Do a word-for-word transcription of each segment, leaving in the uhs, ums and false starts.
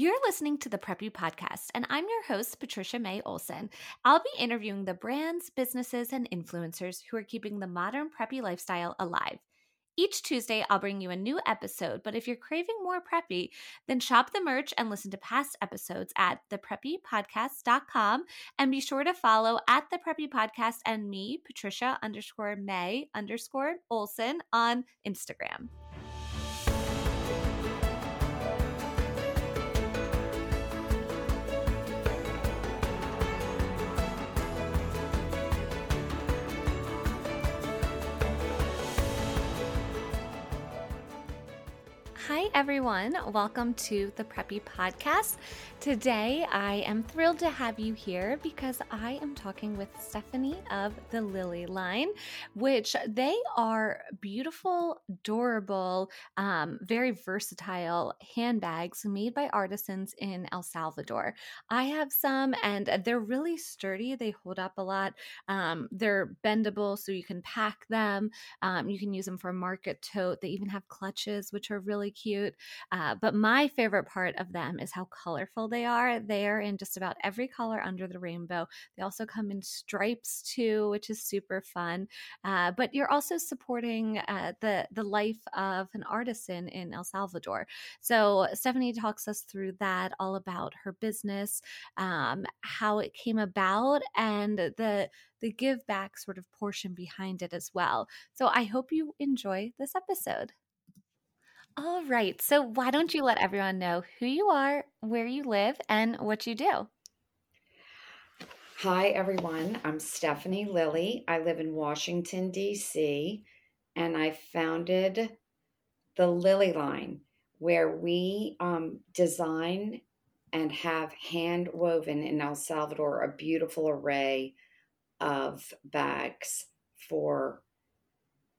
You're listening to The Preppy Podcast, and I'm your host, Patricia May Olson. I'll be interviewing the brands, businesses, and influencers who are keeping the modern preppy lifestyle alive. Each Tuesday, I'll bring you a new episode, but if you're craving more preppy, then shop the merch and listen to past episodes at the preppy podcast dot com, and be sure to follow at The Preppy Podcast and me, Patricia underscore May underscore Olson on Instagram. Hi everyone, welcome to The Preppy Podcast. Today I am thrilled to have you here because I am talking with Stephanie of The Lilley Line, which they are beautiful, durable, um, very versatile handbags made by artisans in El Salvador. I have some and they're really sturdy. They hold up a lot. Um, they're bendable so you can pack them. Um, you can use them for market tote. They even have clutches, which are really cute. Uh, but my favorite part of them is how colorful they are. They are in just about every color under the rainbow. They also come in stripes too, which is super fun. Uh, but you're also supporting uh, the, the life of an artisan in El Salvador. So Stephanie talks us through that, all about her business, um, how it came about, and the the give back sort of portion behind it as well. So I hope you enjoy this episode. All right. So why don't you let everyone know who you are, where you live, and what you do? Hi, everyone. I'm Stephanie Lilly. I live in Washington, D C, and I founded The Lilley Line, where we um, design and have hand-woven in El Salvador a beautiful array of bags for,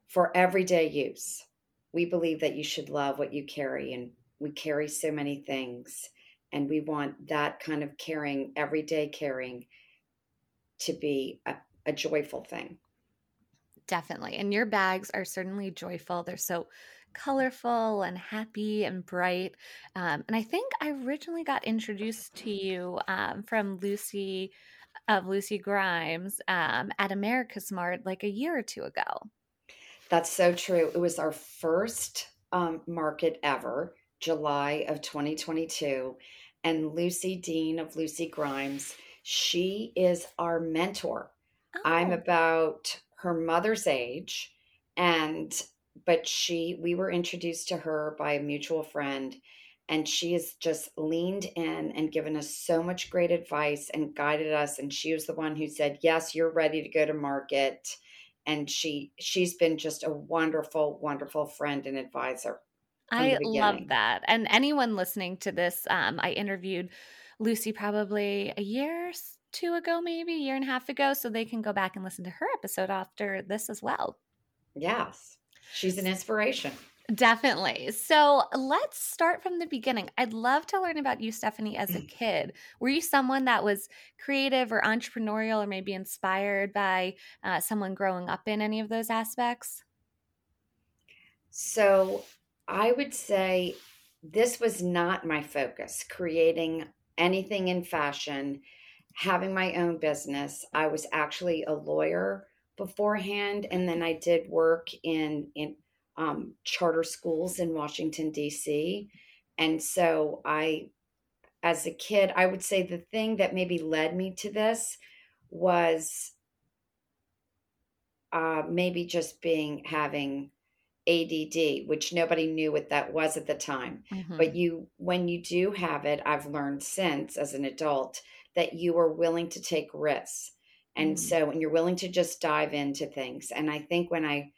for everyday use. We believe that you should love what you carry, and we carry so many things, and we want that kind of caring, everyday caring, to be a, a joyful thing. Definitely. And your bags are certainly joyful. They're so colorful and happy and bright. Um, and I think I originally got introduced to you um, from Lucy of Lucy Grimes um, at AmericasMart like a year or two ago. That's so true. It was our first um, market ever, July of twenty twenty-two. And Lucy Dean of Lucy Grimes, she is our mentor. Oh. I'm about her mother's age. And, but she, we were introduced to her by a mutual friend, and she has just leaned in and given us so much great advice and guided us. And she was the one who said, yes, you're ready to go to market. And she, she's been just a wonderful, wonderful friend and advisor. I love that. And anyone listening to this, um, I interviewed Lucy probably a year, two ago, maybe a year and a half ago. So they can go back and listen to her episode after this as well. Yes. She's an inspiration. Definitely. So let's start from the beginning. I'd love to learn about you, Stephanie, as a kid. Were you someone that was creative or entrepreneurial, or maybe inspired by uh, someone growing up in any of those aspects? So I would say this was not my focus, creating anything in fashion, having my own business. I was actually a lawyer beforehand, and then I did work in in Um, charter schools in Washington, D C. And so I, as a kid, I would say the thing that maybe led me to this was uh, maybe just being, having A D D, which nobody knew what that was at the time. Mm-hmm. But you, when you do have it, I've learned since as an adult that you are willing to take risks. And mm-hmm. so, and you're willing to just dive into things. And I think when I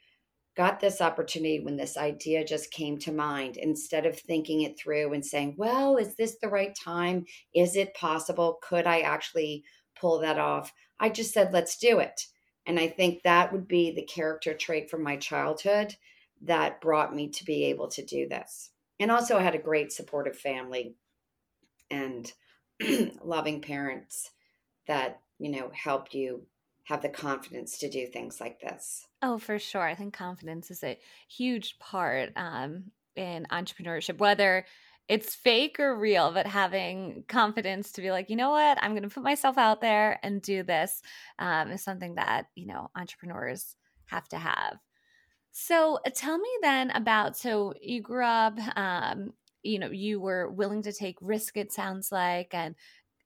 got this opportunity, when this idea just came to mind, instead of thinking it through and saying, well, is this the right time? Is it possible? Could I actually pull that off? I just said, let's do it. And I think that would be the character trait from my childhood that brought me to be able to do this. And also I had a great supportive family and loving parents that, you know, helped you have the confidence to do things like this. Oh, for sure. I think confidence is a huge part um, in entrepreneurship, whether it's fake or real, but having confidence to be like, you know what, I'm going to put myself out there and do this um, is something that, you know, entrepreneurs have to have. So tell me then about, so you grew up, um, you know, you were willing to take risk, it sounds like, and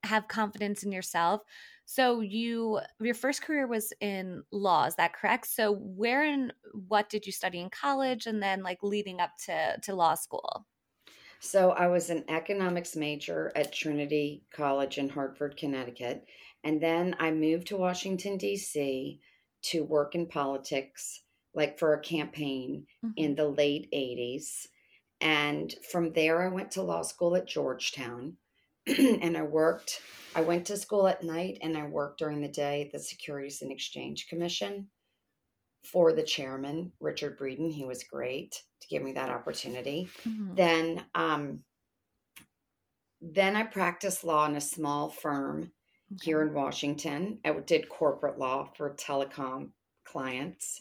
have confidence in yourself. So you, your first career was in law, is that correct? So where and what did you study in college and then like leading up to, to law school? So I was an economics major at Trinity College in Hartford, Connecticut. And then I moved to Washington, D C to work in politics, like for a campaign mm-hmm. in the late eighties. And from there, I went to law school at Georgetown. And I worked, I went to school at night and I worked during the day at the Securities and Exchange Commission for the chairman, Richard Breeden. He was great to give me that opportunity. Mm-hmm. Then, um, then I practiced law in a small firm here in Washington. I did corporate law for telecom clients.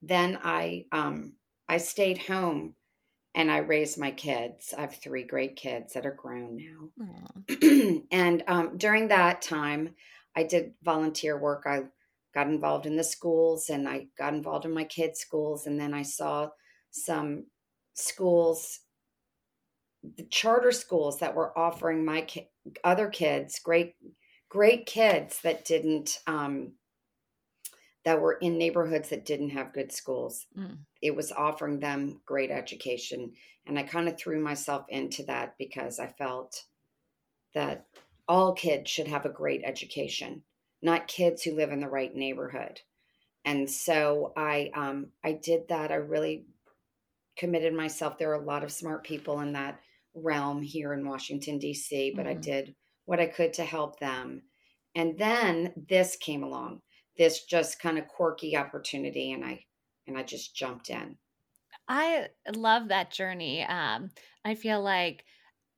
Then I, um, I stayed home and I raised my kids. I have three great kids that are grown now. And um, during that time, I did volunteer work. I got involved in the schools and I got involved in my kids' schools. And then I saw some schools, the charter schools that were offering my ki- other kids, great, great kids that didn't, um, that were in neighborhoods that didn't have good schools. Mm. It was offering them great education. And I kind of threw myself into that because I felt that all kids should have a great education, not kids who live in the right neighborhood. And so I, um, I did that. I really committed myself. There are a lot of smart people in that realm here in Washington, D C, but mm. I did what I could to help them. And then this came along. This just kind of quirky opportunity, and I and I just jumped in. I love that journey. Um, I feel like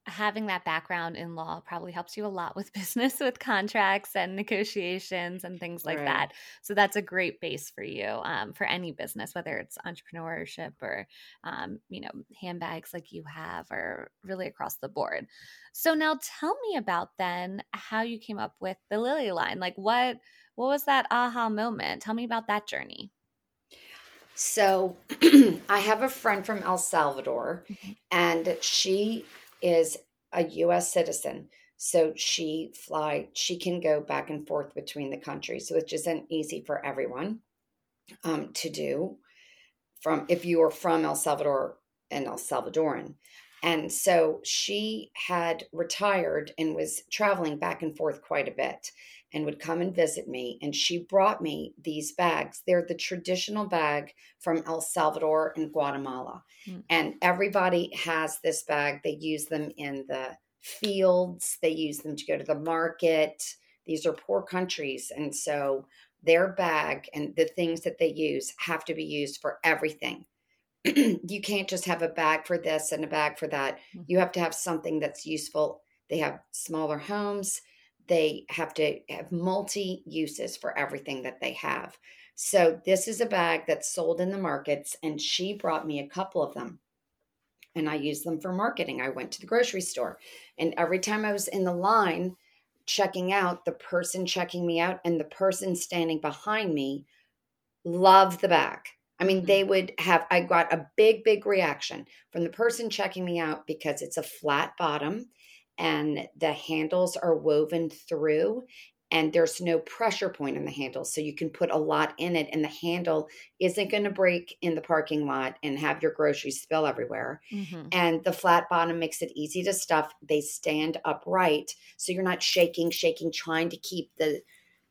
having that background in law probably helps you a lot with business, with contracts and negotiations and things like right. that. So that's a great base for you um, for any business, whether it's entrepreneurship or, um, you know, handbags like you have or really across the board. So now tell me about then how you came up with the Lilley Line. Like what what was that aha moment? Tell me about that journey. So I have a friend from El Salvador and she is a U S citizen. So she fly, she can go back and forth between the countries, which isn't easy for everyone um, to do from if you are from El Salvador and El Salvadoran. And so she had retired and was traveling back and forth quite a bit and would come and visit me. And she brought me these bags. They're the traditional bag from El Salvador and Guatemala. Mm. And everybody has this bag. They use them in the fields. They use them to go to the market. These are poor countries. And so their bag and the things that they use have to be used for everything. You can't just have a bag for this and a bag for that. You have to have something that's useful. They have smaller homes. They have to have multi uses for everything that they have. So this is a bag that's sold in the markets, and she brought me a couple of them and I used them for marketing. I went to the grocery store, and every time I was in the line checking out, the person checking me out and the person standing behind me loved the bag. I mean, they would have, I got a big, big reaction from the person checking me out because it's a flat bottom and the handles are woven through and there's no pressure point in the handle. So you can put a lot in it and the handle isn't going to break in the parking lot and have your groceries spill everywhere. Mm-hmm. And the flat bottom makes it easy to stuff. They stand upright. So you're not shaking, shaking, trying to keep the,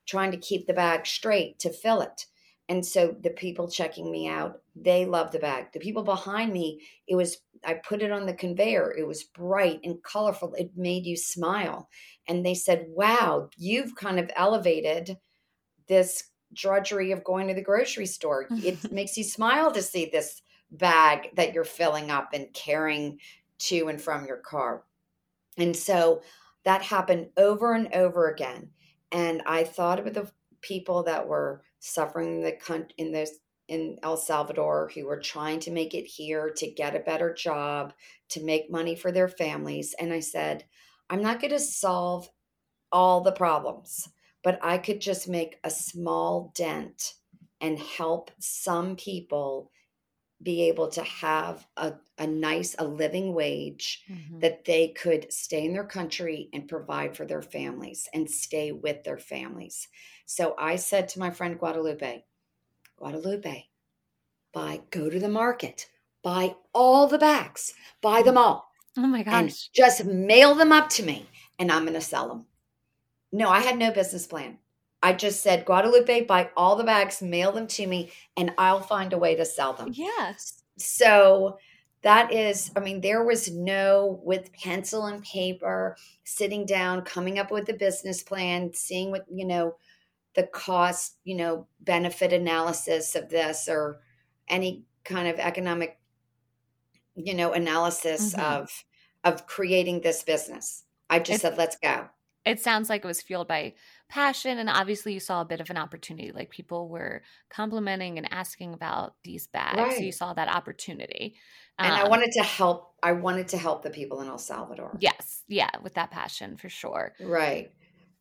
trying to keep the bag straight to fill it. And so the people checking me out, they loved the bag. The people behind me, it was, I put it on the conveyor. It was bright and colorful. It made you smile. And they said, wow, you've kind of elevated this drudgery of going to the grocery store. It makes you smile to see this bag that you're filling up and carrying to and from your car. And so that happened over and over again. And I thought about the people that were suffering in the con- in the in El Salvador who were trying to make it here, to get a better job, to make money for their families. And I said, I'm not going to solve all the problems, but I could just make a small dent and help some people be able to have a, a nice, a living wage mm-hmm. that they could stay in their country and provide for their families and stay with their families. So I said to my friend Guadalupe, Guadalupe, buy, go to the market, buy all the bags, buy them all. Oh my gosh. And just mail them up to me and I'm going to sell them. No, I had no business plan. I just said, Guadalupe, buy all the bags, mail them to me, and I'll find a way to sell them. Yes. So that is, I mean, there was no with pencil and paper, sitting down, coming up with a business plan, seeing what, you know, the cost, you know, benefit analysis of this or any kind of economic, you know, analysis mm-hmm. of, of creating this business. I just it's, said, let's go. It sounds like it was fueled by passion. And obviously you saw a bit of an opportunity, like people were complimenting and asking about these bags. Right. So you saw that opportunity. And um, I wanted to help. I wanted to help the people in El Salvador. Yes. Yeah. With that passion for sure. Right.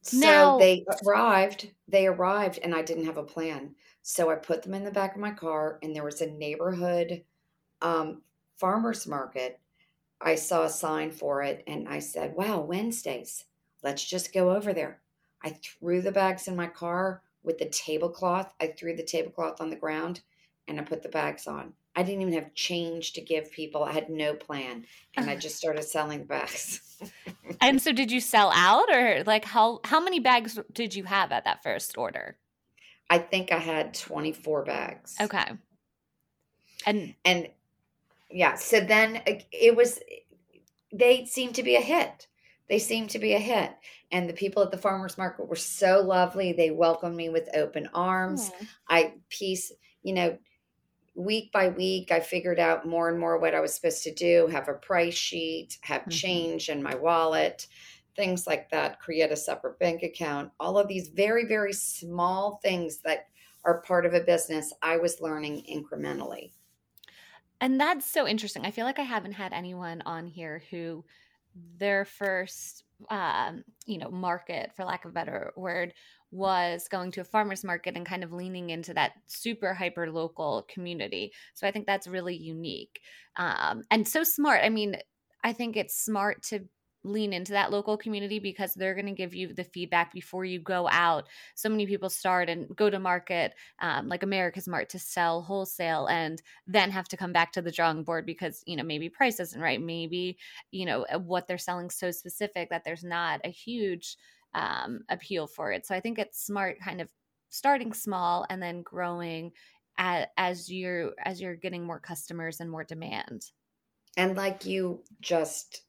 So now, they arrived, they arrived and I didn't have a plan. So I put them in the back of my car and there was a neighborhood um, farmer's market. I saw a sign for it. And I said, wow, Wednesdays, let's just go over there. I threw the bags in my car with the tablecloth. I threw the tablecloth on the ground and I put the bags on. I didn't even have change to give people. I had no plan. And I just started selling bags. And so did you sell out or like how, how many bags did you have at that first order? I think I had twenty-four bags. Okay. And, and yeah, so then it was, they seemed to be a hit. They seemed to be a hit. And the people at the farmer's market were so lovely. They welcomed me with open arms. Aww. I piece, you know, week by week, I figured out more and more what I was supposed to do, have a price sheet, have mm-hmm. change in my wallet, things like that, create a separate bank account, all of these very, very small things that are part of a business. I was learning incrementally. And that's so interesting. I feel like I haven't had anyone on here who their first, um, you know, market, for lack of a better word, was going to a farmer's market and kind of leaning into that super hyper local community. So I think that's really unique um, and so smart. I mean, I think it's smart to lean into that local community because they're going to give you the feedback before you go out. So many people start and go to market um, like AmericasMart to sell wholesale and then have to come back to the drawing board because, you know, maybe price isn't right. Maybe, you know, what they're selling is so specific that there's not a huge um, appeal for it. So I think it's smart kind of starting small and then growing as, as you're, as you're getting more customers and more demand. And like you just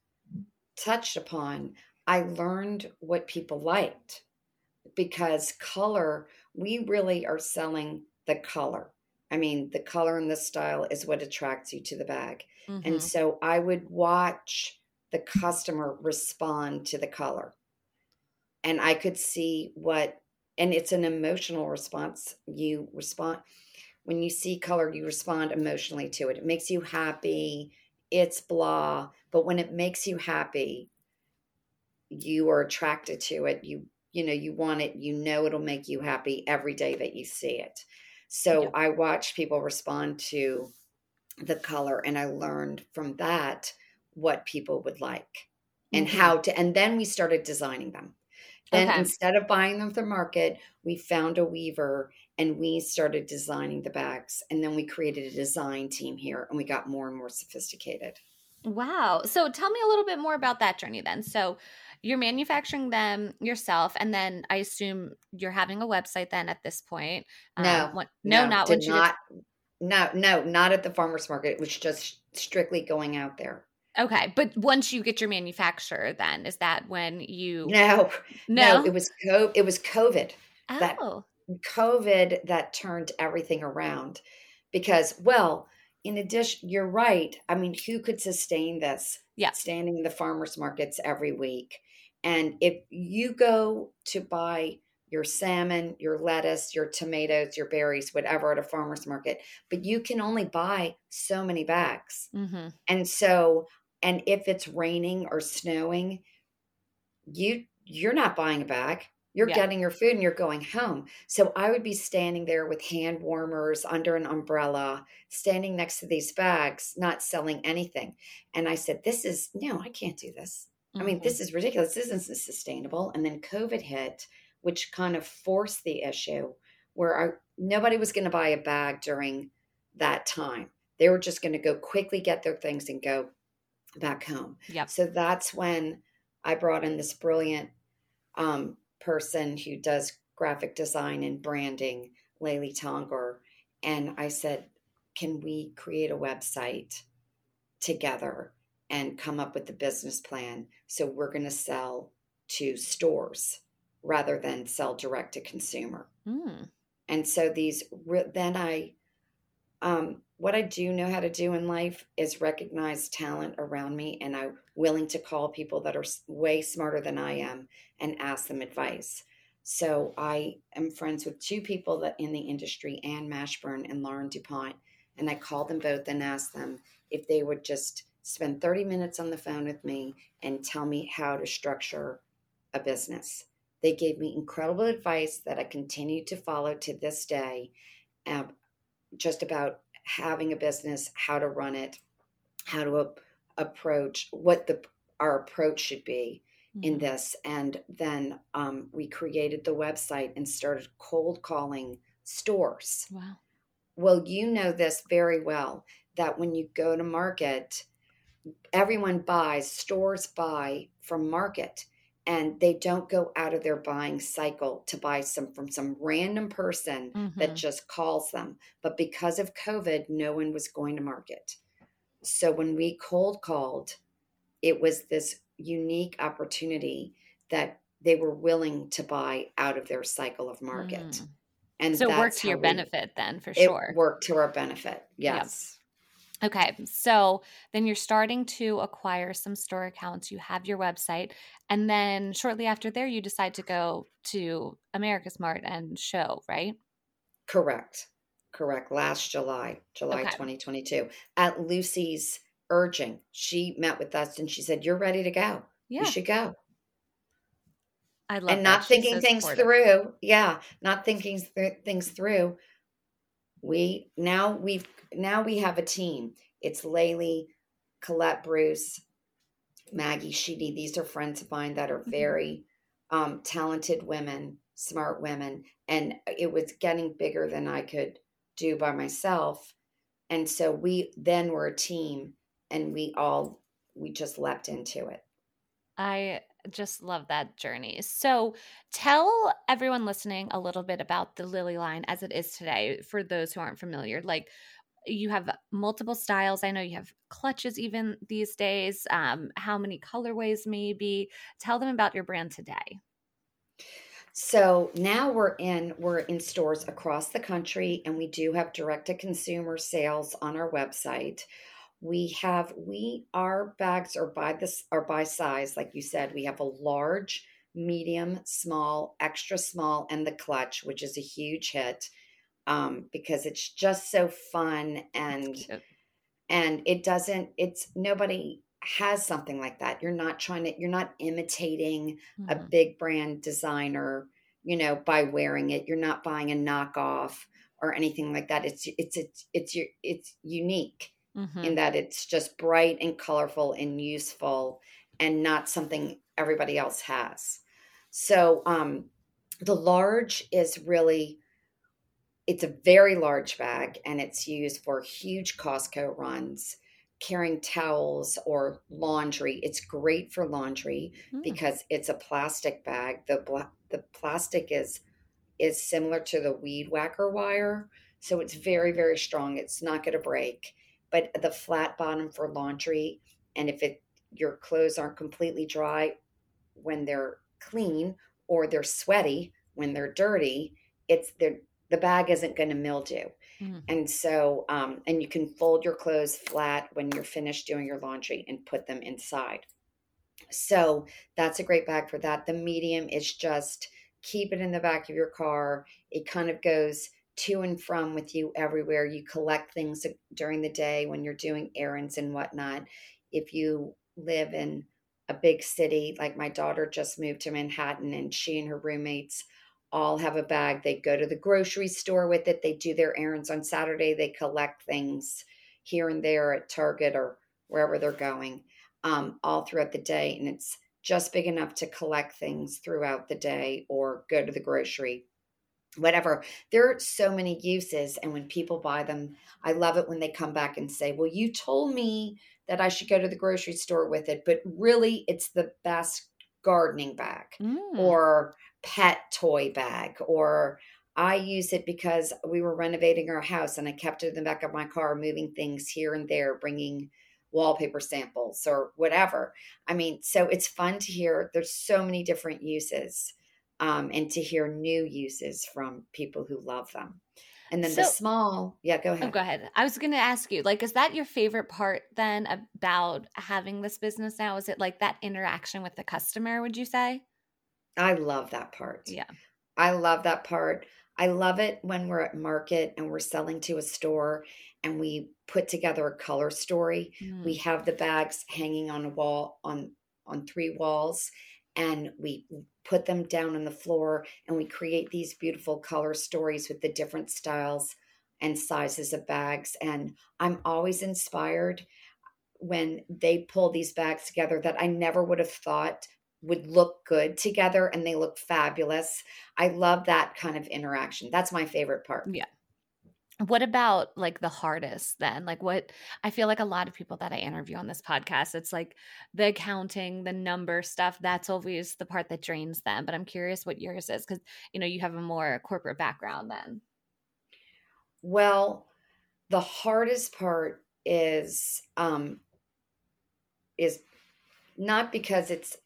touched upon, I learned what people liked because color, we really are selling the color. I mean, the color and the style is what attracts you to the bag. Mm-hmm. And so I would watch the customer respond to the color and I could see what, and it's an emotional response. You respond, when you see color, you respond emotionally to it. It makes you happy. It's blah, but when it makes you happy, you are attracted to it. You, you know, you want it, you know, it'll make you happy every day that you see it. So yeah. I watched people respond to the color and I learned from that what people would like and mm-hmm. how to, and then we started designing them. Then okay. instead of buying them from the market, we found a weaver and we started designing the bags. And then we created a design team here and we got more and more sophisticated. Wow. So tell me a little bit more about that journey then. So you're manufacturing them yourself. And then I assume you're having a website then at this point. No, um, what, no, no, not what you not, did. No, no, not at the farmer's market. It was just strictly going out there. Okay. But once you get your manufacturer, then is that when you, no, no, no it was, co- it was COVID. Oh, that COVID that turned everything around because, well, in addition, you're right. I mean, who could sustain this? Yeah. Standing in the farmers markets every week. And if you go to buy your salmon, your lettuce, your tomatoes, your berries, whatever at a farmer's market, but you can only buy so many bags. Mm-hmm. And so, and if it's raining or snowing, you, you're not buying a bag. You're yeah. getting your food and you're going home. So I would be standing there with hand warmers under an umbrella, standing next to these bags, not selling anything. And I said, this is, no, I can't do this. Mm-hmm. I mean, this is ridiculous. This isn't sustainable. And then COVID hit, which kind of forced the issue where I, nobody was going to buy a bag during that time. They were just going to go quickly get their things and go back home. Yep. So that's when I brought in this brilliant, um, person who does graphic design and branding, Lilley Tonger. And I said, can we create a website together and come up with the business plan? So we're going to sell to stores rather than sell direct to consumer. Mm. And so these, then I, um, what I do know how to do in life is recognize talent around me, and I'm willing to call people that are way smarter than I am and ask them advice. So I am friends with two people that in the industry, Ann Mashburn and Lauren DuPont, and I called them both and asked them if they would just spend thirty minutes on the phone with me and tell me how to structure a business. They gave me incredible advice that I continue to follow to this day, um, just about having a business, how to run it, how to ap- approach what the our approach should be mm-hmm. in this. And then um, we created the website and started cold calling stores. Wow. Well, you know this very well, that when you go to market, everyone buys, stores buy from market, and they don't go out of their buying cycle to buy some from some random person mm-hmm. that just calls them. But because of COVID, no one was going to market. So when we cold called, it was this unique opportunity that they were willing to buy out of their cycle of market. Mm. And so it worked to your we, benefit then, for sure. It worked to our benefit. Yes. Yep. Okay. So then you're starting to acquire some store accounts. You have your website. And then shortly after there, you decide to go to AmericasMart and show, right? Correct. Correct. Last July, July okay. twenty twenty-two, at Lucy's urging. She met with us and she said, you're ready to go. Yeah. You should go. I love and that. And not thinking so things through. Yeah. Not thinking th- things through. We, now we've, now we have a team. It's Lilley, Colette Bruce, Maggie Sheedy. These are friends of mine that are very mm-hmm. um, talented women, smart women. And it was getting bigger than I could do by myself. And so we then were a team, and we all, we just leapt into it. I just love that journey. So tell everyone listening a little bit about the Lilley Line as it is today, for those who aren't familiar. Like, you have multiple styles. I know you have clutches even these days. Um, how many colorways maybe? Tell them about your brand today. So now we're in we're in stores across the country, and we do have direct to consumer sales on our website. We have we our bags are by this are by size, like you said. We have a large, medium, small, extra small, and the clutch, which is a huge hit. Um, because it's just so fun, and and it doesn't, it's, nobody has something like that. You're not trying to, you're not imitating mm-hmm. a big brand designer, you know, by wearing it. You're not buying a knockoff or anything like that. It's, it's, it's, it's, your, it's unique mm-hmm. in that it's just bright and colorful and useful and not something everybody else has. So um, the large is really, it's a very large bag, and it's used for huge Costco runs, carrying towels or laundry. It's great for laundry mm. because it's a plastic bag. The bla- the plastic is is similar to the weed whacker wire, so it's very, very strong. It's not going to break. But the flat bottom for laundry, and if it your clothes aren't completely dry when they're clean, or they're sweaty when they're dirty, it's they're the bag isn't going to mildew. Mm-hmm. And so, um, and you can fold your clothes flat when you're finished doing your laundry and put them inside. So that's a great bag for that. The medium is just keep it in the back of your car. It kind of goes to and from with you everywhere. You collect things during the day when you're doing errands and whatnot. If you live in a big city, like my daughter just moved to Manhattan, and she and her roommates all have a bag. They go to the grocery store with it. They do their errands on Saturday. They collect things here and there at Target or wherever they're going, um, all throughout the day. And it's just big enough to collect things throughout the day or go to the grocery, whatever. There are so many uses. And when people buy them, I love it when they come back and say, well, you told me that I should go to the grocery store with it, but really it's the best gardening bag mm. or pet toy bag, or I use it because we were renovating our house and I kept it in the back of my car, moving things here and there, bringing wallpaper samples or whatever. I mean, so it's fun to hear. There's so many different uses, um, and to hear new uses from people who love them. And then so, the small, yeah, go ahead. Oh, go ahead. I was going to ask you, like, is that your favorite part then about having this business now? Is it like that interaction with the customer, would you say? I love that part. Yeah. I love that part. I love it when we're at market and we're selling to a store and we put together a color story. Mm. We have the bags hanging on a wall, on, on three walls, and we put them down on the floor and we create these beautiful color stories with the different styles and sizes of bags. And I'm always inspired when they pull these bags together that I never would have thought would look good together, and they look fabulous. I love that kind of interaction. That's my favorite part. Yeah. What about like the hardest then? Like what I feel like a lot of people that I interview on this podcast, it's like the accounting, the number stuff, that's always the part that drains them. But I'm curious what yours is, because, you know, you have a more corporate background then. Well, the hardest part is, um, is not because it's,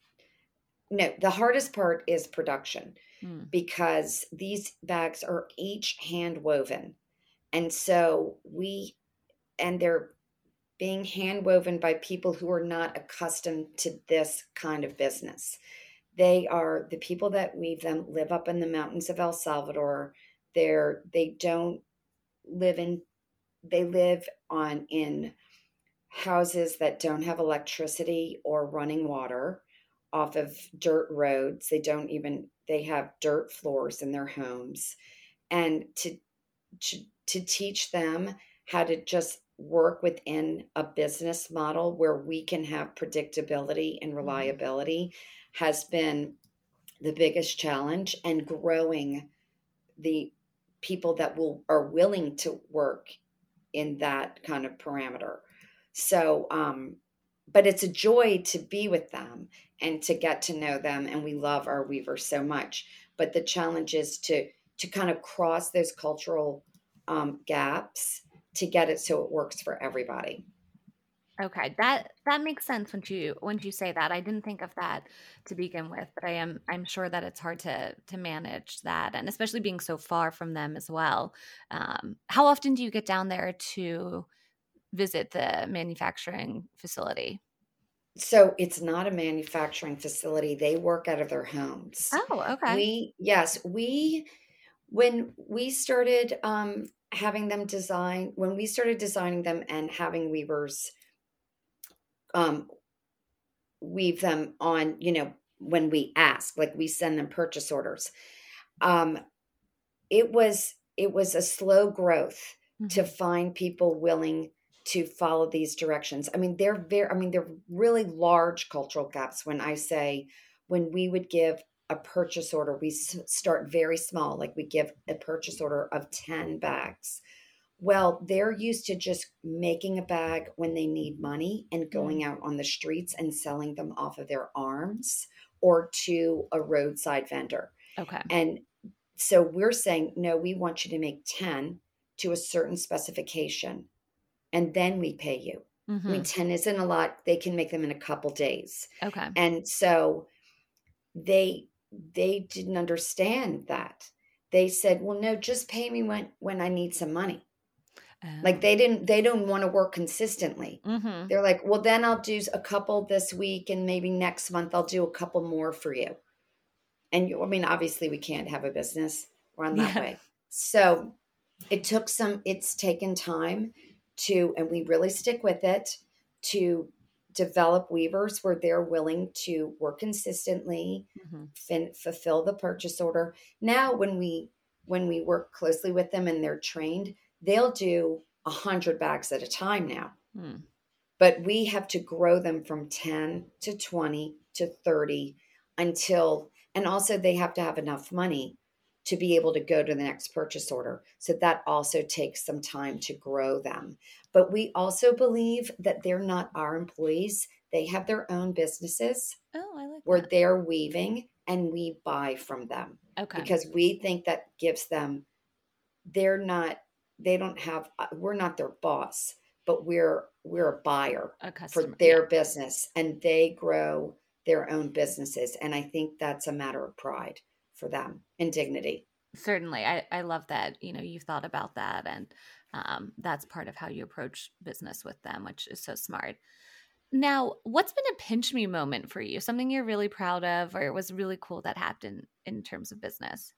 no, the hardest part is production mm. because these bags are each hand woven. And so we, and they're being hand woven by people who are not accustomed to this kind of business. They are, the people that weave them live up in the mountains of El Salvador. They're, they don't live in, they live on in houses that don't have electricity or running water, off of dirt roads. They don't even, they have dirt floors in their homes. And to, to, to teach them how to just work within a business model where we can have predictability and reliability has been the biggest challenge, and growing the people that will, are willing to work in that kind of parameter. So, um, but it's a joy to be with them and to get to know them. And we love our weavers so much. But the challenge is to, to kind of cross those cultural um, gaps to get it so it works for everybody. Okay. That, that makes sense when you, when you say that. I didn't think of that to begin with, but I am, I'm sure that it's hard to, to manage that. And especially being so far from them as well. Um, how often do you get down there to visit the manufacturing facility? So it's not a manufacturing facility. They work out of their homes. Oh, okay. We, yes, we, when we started um, having them design, when we started designing them and having weavers um, weave them on, you know, when we ask, like we send them purchase orders, um, it was, it was a slow growth mm-hmm. to find people willing to follow these directions. I mean, they're very, I mean, they're really large cultural gaps. When I say, when we would give a purchase order, we s- start very small. Like we give a purchase order of ten bags. Well, they're used to just making a bag when they need money and going out on the streets and selling them off of their arms or to a roadside vendor. Okay. And so we're saying, no, we want you to make ten to a certain specification, and then we pay you. Mm-hmm. I mean, ten isn't a lot. They can make them in a couple days. Okay. And so they, they didn't understand that. They said, well, no, just pay me when, when I need some money. Um, like they didn't, they don't want to work consistently. Mm-hmm. They're like, well, then I'll do a couple this week, and maybe next month I'll do a couple more for you. And you, I mean, obviously we can't have a business. We're on that yeah. way. So it took some, it's taken time to, and we really stick with it, to develop weavers where they're willing to work consistently, mm-hmm. fin- fulfill the purchase order. Now, when we, when we work closely with them and they're trained, they'll do a hundred bags at a time now, mm. but we have to grow them from ten to twenty to thirty until, and also they have to have enough money to be able to go to the next purchase order. So that also takes some time to grow them. But we also believe that they're not our employees. They have their own businesses. Oh, I like where that. They're weaving and we buy from them. Okay. Because we think that gives them, they're not, they don't have, we're not their boss, but we're, we're a buyer a customer, for their yeah. business, and they grow their own businesses. And I think that's a matter of pride for them and dignity. Certainly. I, I love that, you know, you've thought about that, and um, that's part of how you approach business with them, which is so smart. Now, what's been a pinch me moment for you? Something you're really proud of, or it was really cool that happened in terms of business?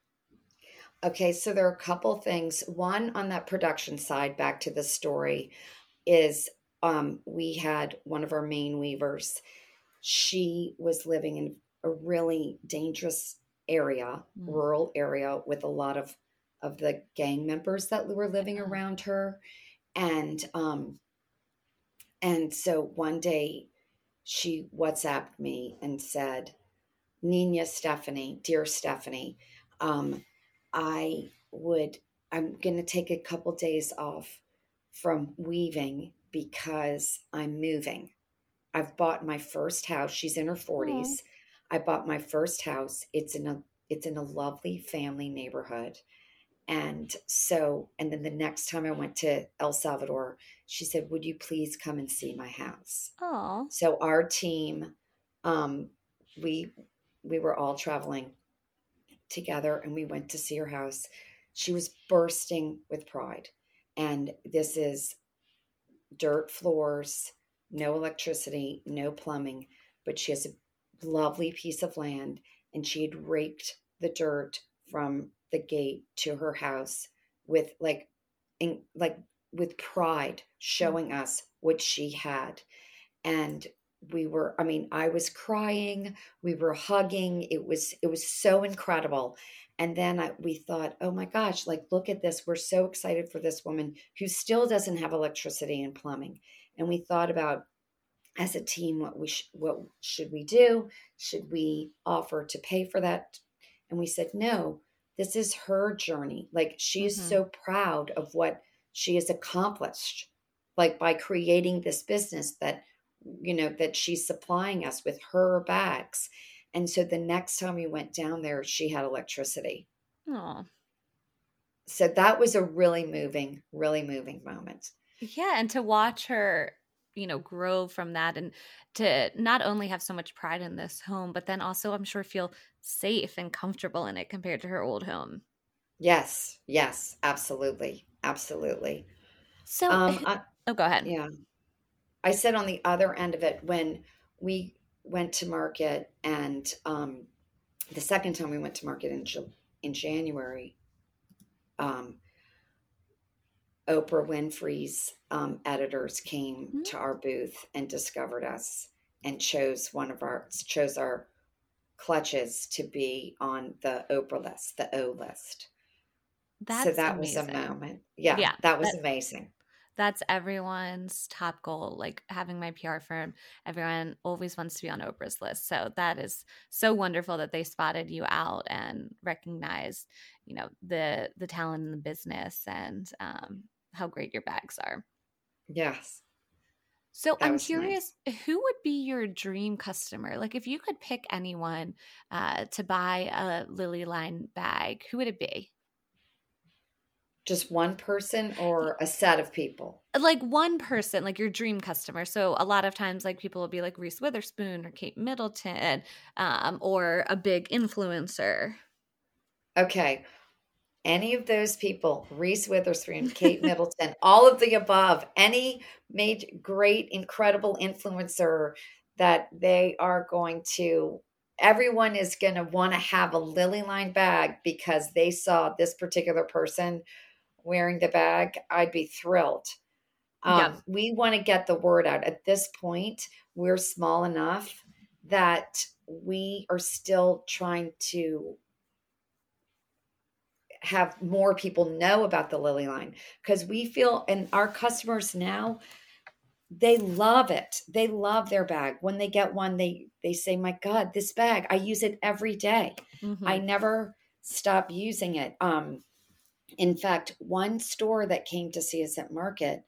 Okay. So there are a couple things. One, on that production side, back to the story, is um, we had one of our main weavers. She was living in a really dangerous area, mm-hmm. rural area, with a lot of, of the gang members that were living around her. And, um, and so one day she WhatsApped me and said, Nina Stephanie, dear Stephanie, um, I would, I'm going to take a couple days off from weaving because I'm moving. I've bought my first house. She's in her forties. Aww. I bought my first house. It's in a, it's in a lovely family neighborhood. And so, and then the next time I went to El Salvador, she said, would you please come and see my house? Oh, so our team, um, we, we were all traveling together and we went to see her house. She was bursting with pride. And this is dirt floors, no electricity, no plumbing, but she has a lovely piece of land, and she had raked the dirt from the gate to her house with like, in, like with pride, showing us what she had. And we were, I mean, I was crying, we were hugging. It was, it was so incredible. And then I, we thought, oh my gosh, like, look at this. We're so excited for this woman who still doesn't have electricity and plumbing. And we thought about, as a team, what we sh- what should we do? Should we offer to pay for that? And we said, no, this is her journey. Like, she is mm-hmm. so proud of what she has accomplished, like by creating this business that, you know, that she's supplying us with her bags. And so the next time we went down there, she had electricity. Aww. So that was a really moving, really moving moment. Yeah. And to watch her, you know, grow from that, and to not only have so much pride in this home, but then also, I'm sure, feel safe and comfortable in it compared to her old home. Yes. Yes, absolutely. Absolutely. So, um, I, oh, go ahead. Yeah. I said on the other end of it, when we went to market, and um, the second time we went to market in in January, um, Oprah Winfrey's um, editors came mm-hmm. to our booth and discovered us, and chose one of our chose our clutches to be on the Oprah list, the O list. That's so that amazing. was a moment. Yeah, yeah that was that, amazing. That's everyone's top goal. Like, having my P R firm, everyone always wants to be on Oprah's list. So that is so wonderful that they spotted you out and recognized, you know, the the talent in the business, and um, how great your bags are. Yes. So that I'm curious, nice. who would be your dream customer? Like, if you could pick anyone uh, to buy a Lilley Line bag, who would it be? Just one person, or a set of people? Like one person, like your dream customer. So a lot of times, like, people will be like Reese Witherspoon or Kate Middleton, um, or a big influencer. Okay. Any of those people, Reese Witherspoon, Kate Middleton, all of the above, any major, great, incredible influencer that they are going to everyone is going to want to have a Lilley Line bag because they saw this particular person wearing the bag, I'd be thrilled. Um, yeah. We want to get the word out. At this point, we're small enough that we are still trying to have more people know about the Lilley Line, because we feel, and our customers now, they love it. They love their bag. When they get one, they, they say, my God, this bag, I use it every day. Mm-hmm. I never stop using it. Um, in fact, one store that came to see us at Market,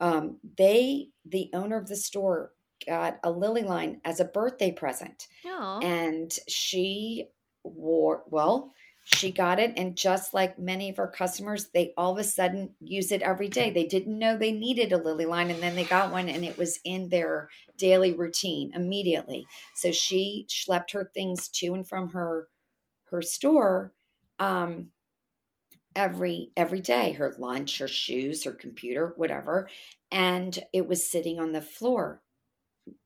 um, they, the owner of the store got a Lilley Line as a birthday present. Aww. And she wore, well, she got it. And just like many of her customers, they all of a sudden use it every day. They didn't know they needed a Lilley Line, and then they got one, and it was in their daily routine immediately. So she schlepped her things to and from her, her store, um, every, every day, her lunch, her shoes, her computer, whatever. And it was sitting on the floor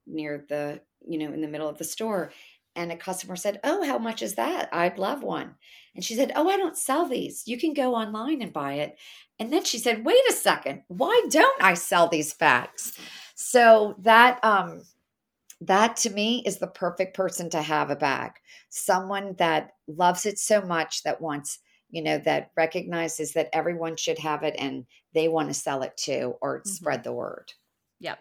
near the, you know, in the middle of the store. And a customer said, oh, how much is that? I'd love one. And she said, oh, I don't sell these. You can go online and buy it. And then she said, wait a second, why don't I sell these bags? So that, um, that to me is the perfect person to have a bag. Someone that loves it so much that wants, you know, that recognizes that everyone should have it and they want to sell it too, or mm-hmm. spread the word. Yep.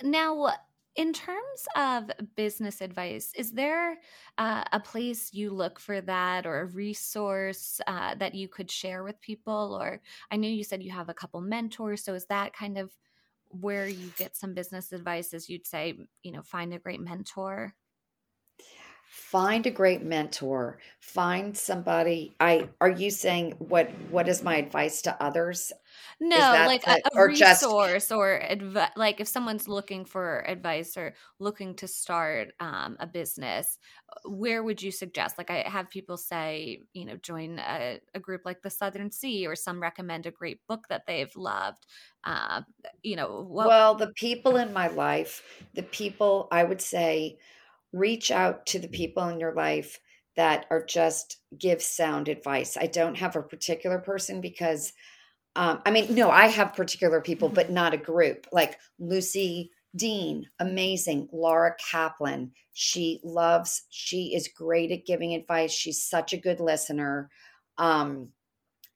Now, in terms of business advice, is there uh, a place you look for that, or a resource uh, that you could share with people? Or I know you said you have a couple mentors. So is that kind of where you get some business advice, as you'd say, you know, find a great mentor? Find a great mentor. Find somebody. I are you saying what what is my advice to others? No, like the, a, a or resource just, or adv- like if someone's looking for advice or looking to start um, a business, where would you suggest? Like I have people say, you know, join a, a group like the Southern Sea, or some recommend a great book that they've loved. Uh, you know, what- well, the people in my life, the people I would say, reach out to the people in your life that are just give sound advice. I don't have a particular person because, um, I mean, no, I have particular people, but not a group. Like Lucy Dean, amazing. Laura Kaplan, she loves, she is great at giving advice. She's such a good listener. Um,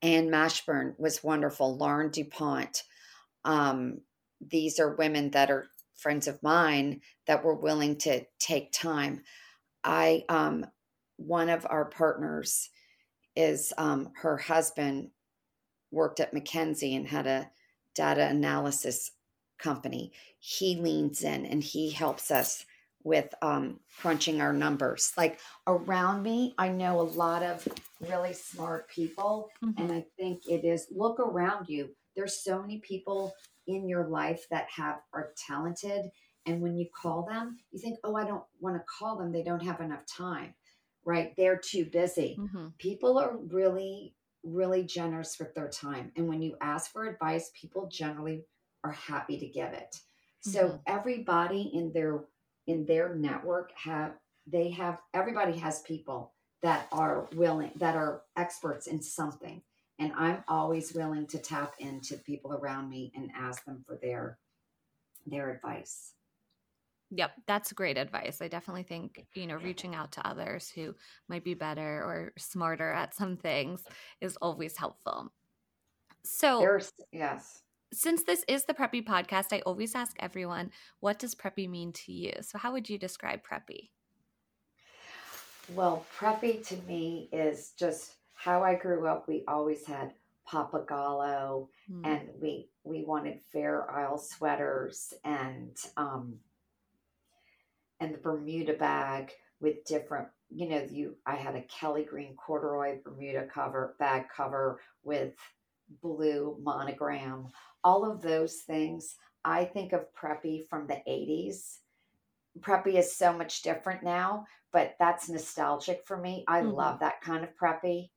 Ann Mashburn was wonderful. Lauren DuPont. Um, these are women that are friends of mine that were willing to take time. I, um, one of our partners is, um, her husband worked at McKinsey and had a data analysis company. He leans in and he helps us with, um, crunching our numbers. Like around me, I know a lot of really smart people. Mm-hmm. And I think it is, look around you. There's so many people in your life that have are talented, and when you call them, you think, oh, I don't want to call them, they don't have enough time, right? They're too busy. Mm-hmm. People are really, really generous with their time, and when you ask for advice, people generally are happy to give it. Mm-hmm. So everybody in their in their network have they have everybody has people that are willing, that are experts in something. And I'm always willing to tap into people around me and ask them for their their advice. Yep, that's great advice. I definitely think, you know, reaching out to others who might be better or smarter at some things is always helpful. So There's, yes. Since this is the Preppy podcast, I always ask everyone, what does preppy mean to you? So how would you describe preppy? Well, preppy to me is just how I grew up. We always had Papagallo, mm. and we we wanted Fair Isle sweaters and um and the Bermuda bag with different, you know, you I had a Kelly green corduroy Bermuda cover bag cover with blue monogram. All of those things. I think of preppy from the eighties. Preppy is so much different now, but that's nostalgic for me. I mm. love that kind of preppy.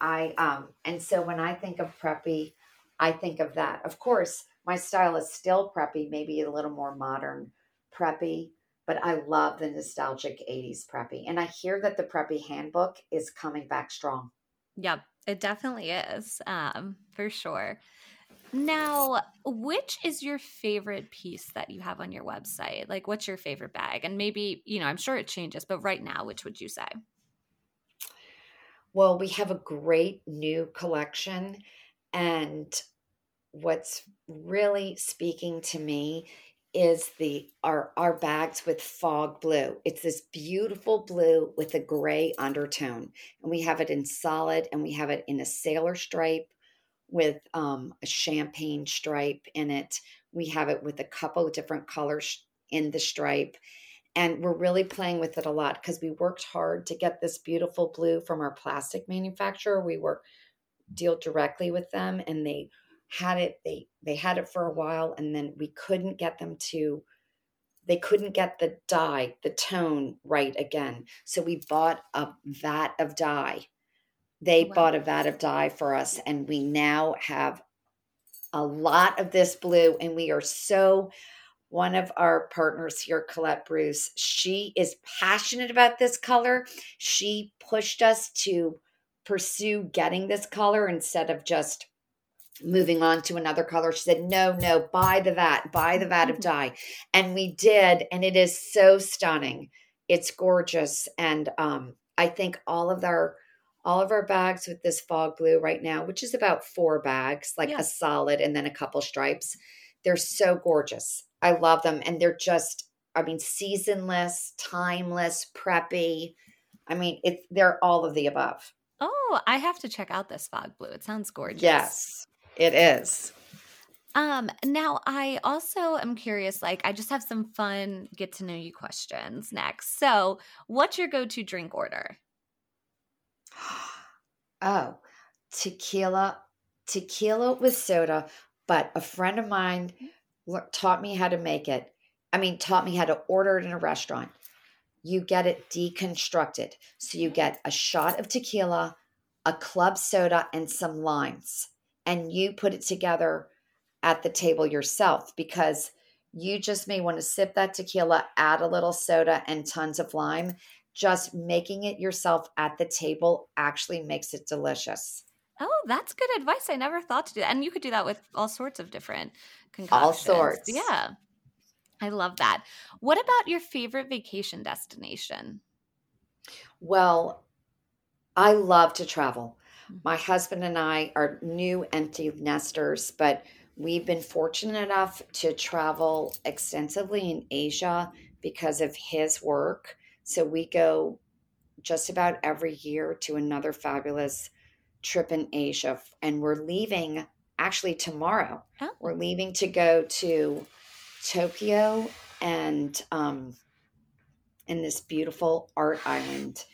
I, um, and so when I think of preppy, I think of that. Of course, my style is still preppy, maybe a little more modern preppy, But I love the nostalgic eighties preppy. And I hear that the preppy handbook is coming back strong. Yep, it definitely is, um, for sure. Now, which is your favorite piece that you have on your website? Like, what's your favorite bag? And maybe, you know, I'm sure it changes, but right now, which would you say? Well, we have a great new collection. And what's really speaking to me is the our our bags with fog blue. It's this beautiful blue with a gray undertone. And we have it in solid, and we have it in a sailor stripe with um, a champagne stripe in it. We have it with a couple of different colors in the stripe. And we're really playing with it a lot because we worked hard to get this beautiful blue from our plastic manufacturer. We were deal directly with them, and they had it, they, they had it for a while, and then we couldn't get them to, they couldn't get the dye, the tone right again. So we bought a vat of dye. They wow. bought a vat of dye for us, and we now have a lot of this blue, and we are so, one of our partners here, Colette Bruce, she is passionate about this color. She pushed us to pursue getting this color instead of just moving on to another color. She said, no, no, buy the vat, buy the vat of dye. And we did. And it is so stunning. It's gorgeous. And um, I think all of our, all of our bags with this fog blue right now, which is about four bags, like yeah. a solid and then a couple stripes. They're so gorgeous. I love them. And they're just, I mean, seasonless, timeless, preppy. I mean, it's, they're all of the above. Oh, I have to check out this fog blue. It sounds gorgeous. Yes, it is. Um, now, I also am curious, like, I just have some fun get to know you questions next. So what's your go-to drink order? Oh, tequila, tequila with soda. But a friend of mine taught me how to make it. I mean, taught me how to order it in a restaurant. You get it deconstructed. So you get a shot of tequila, a club soda, and some limes. And you put it together at the table yourself because you just may want to sip that tequila, add a little soda and tons of lime. Just making it yourself at the table actually makes it delicious. Oh, that's good advice. I never thought to do that. And you could do that with all sorts of different concoctions. All sorts. Yeah. I love that. What about your favorite vacation destination? Well, I love to travel. My husband and I are new empty nesters, but we've been fortunate enough to travel extensively in Asia because of his work. So we go just about every year to another fabulous trip in Asia. And we're leaving actually tomorrow. Oh. We're leaving to go to Tokyo and um, in this beautiful art island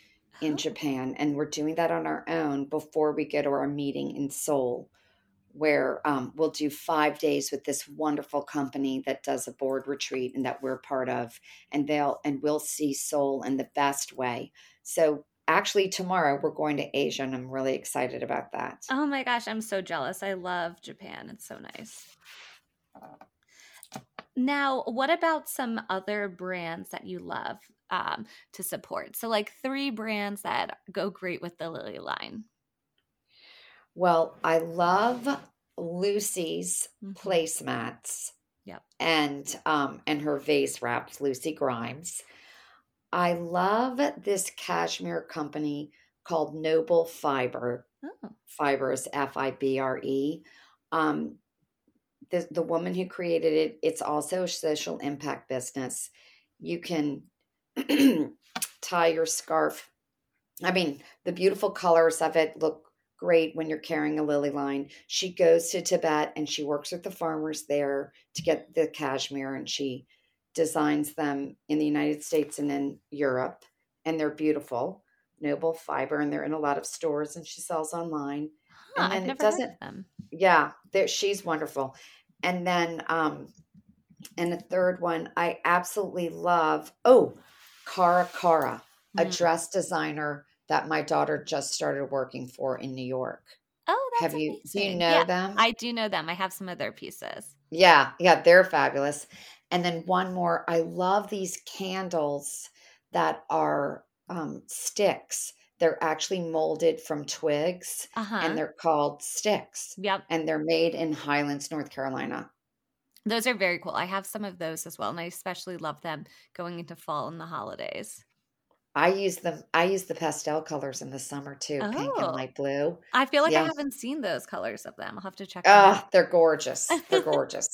in Japan. And we're doing that on our own before we go to our meeting in Seoul, where um, we'll do five days with this wonderful company that does a board retreat and that we're part of. And they'll and we'll see Seoul in the best way. So actually tomorrow we're going to Asia, and I'm really excited about that. Oh my gosh, I'm so jealous. I love Japan. It's so nice. Now, what about some other brands that you love um, to support? So like three brands that go great with the Lilley line. Well, I love Lucy's placemats yep. and, um, and her vase wraps, Lucy Grimes. I love this cashmere company called Noble Fibre. Oh. Fibre is F I B R E. Um, The, the woman who created it, it's also a social impact business. You can tie your scarf. I mean, the beautiful colors of it look great when you're carrying a Lilley line. She goes to Tibet and she works with the farmers there to get the cashmere, and she designs them in the United States and in Europe. And they're beautiful, Noble Fibre, and they're in a lot of stores, and she sells online. Huh, and then I've never it doesn't, heard of them. Yeah, she's wonderful. And then, um, and the third one, I absolutely love, oh, Kara Kara, mm-hmm. a dress designer that my daughter just started working for in New York. Oh, that's Have you, amazing. Do you know yeah, them? I do know them. I have some of their pieces. Yeah, yeah, they're fabulous. And then one more, I love these candles that are um, sticks. They're actually molded from twigs uh-huh. and they're called sticks. Yep. And they're made in Highlands, North Carolina. Those are very cool. I have some of those as well. And I especially love them going into fall and the holidays. I use the I use the pastel colors in the summer too, oh. pink and light blue. I feel like yeah. I haven't seen those colors of them. I'll have to check them out. Oh, they're gorgeous. They're gorgeous.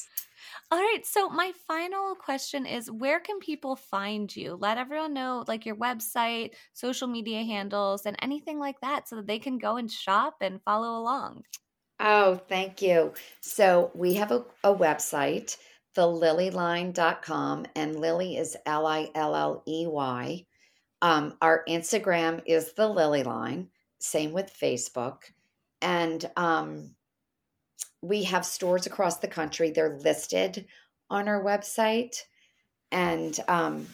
All right. So my final question is, where can people find you? Let everyone know, like, your website, social media handles, and anything like that, so that they can go and shop and follow along. Oh, thank you. So we have a, a website, the lilley line dot com, and Lilley is L I L L E Y. Um, our Instagram is The Lilley Line, same with Facebook. And um, we have stores across the country. They're listed on our website. And um,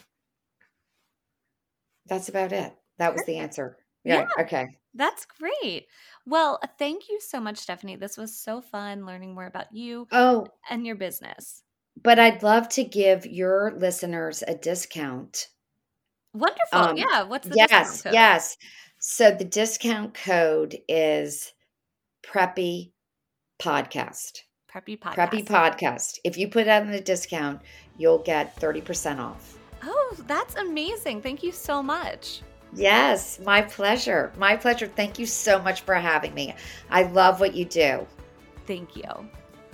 that's about it. That was the answer. Yeah. yeah. Okay. That's great. Well, thank you so much, Stephanie. This was so fun learning more about you oh, and your business. But I'd love to give your listeners a discount. Wonderful. Um, yeah. What's the yes, discount code? Yes. So the discount code is Preppy Podcast. Preppy Podcast. Preppy Podcast. If you put out in a discount, you'll get thirty percent off. Oh, that's amazing. Thank you so much. Yes. My pleasure. My pleasure. Thank you so much for having me. I love what you do. Thank you.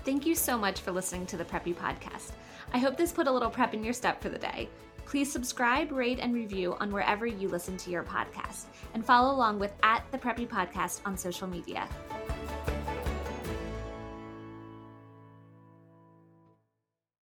Thank you so much for listening to the Preppy Podcast. I hope this put a little prep in your step for the day. Please subscribe, rate, and review on wherever you listen to your podcast, and follow along with at The Preppy Podcast on social media.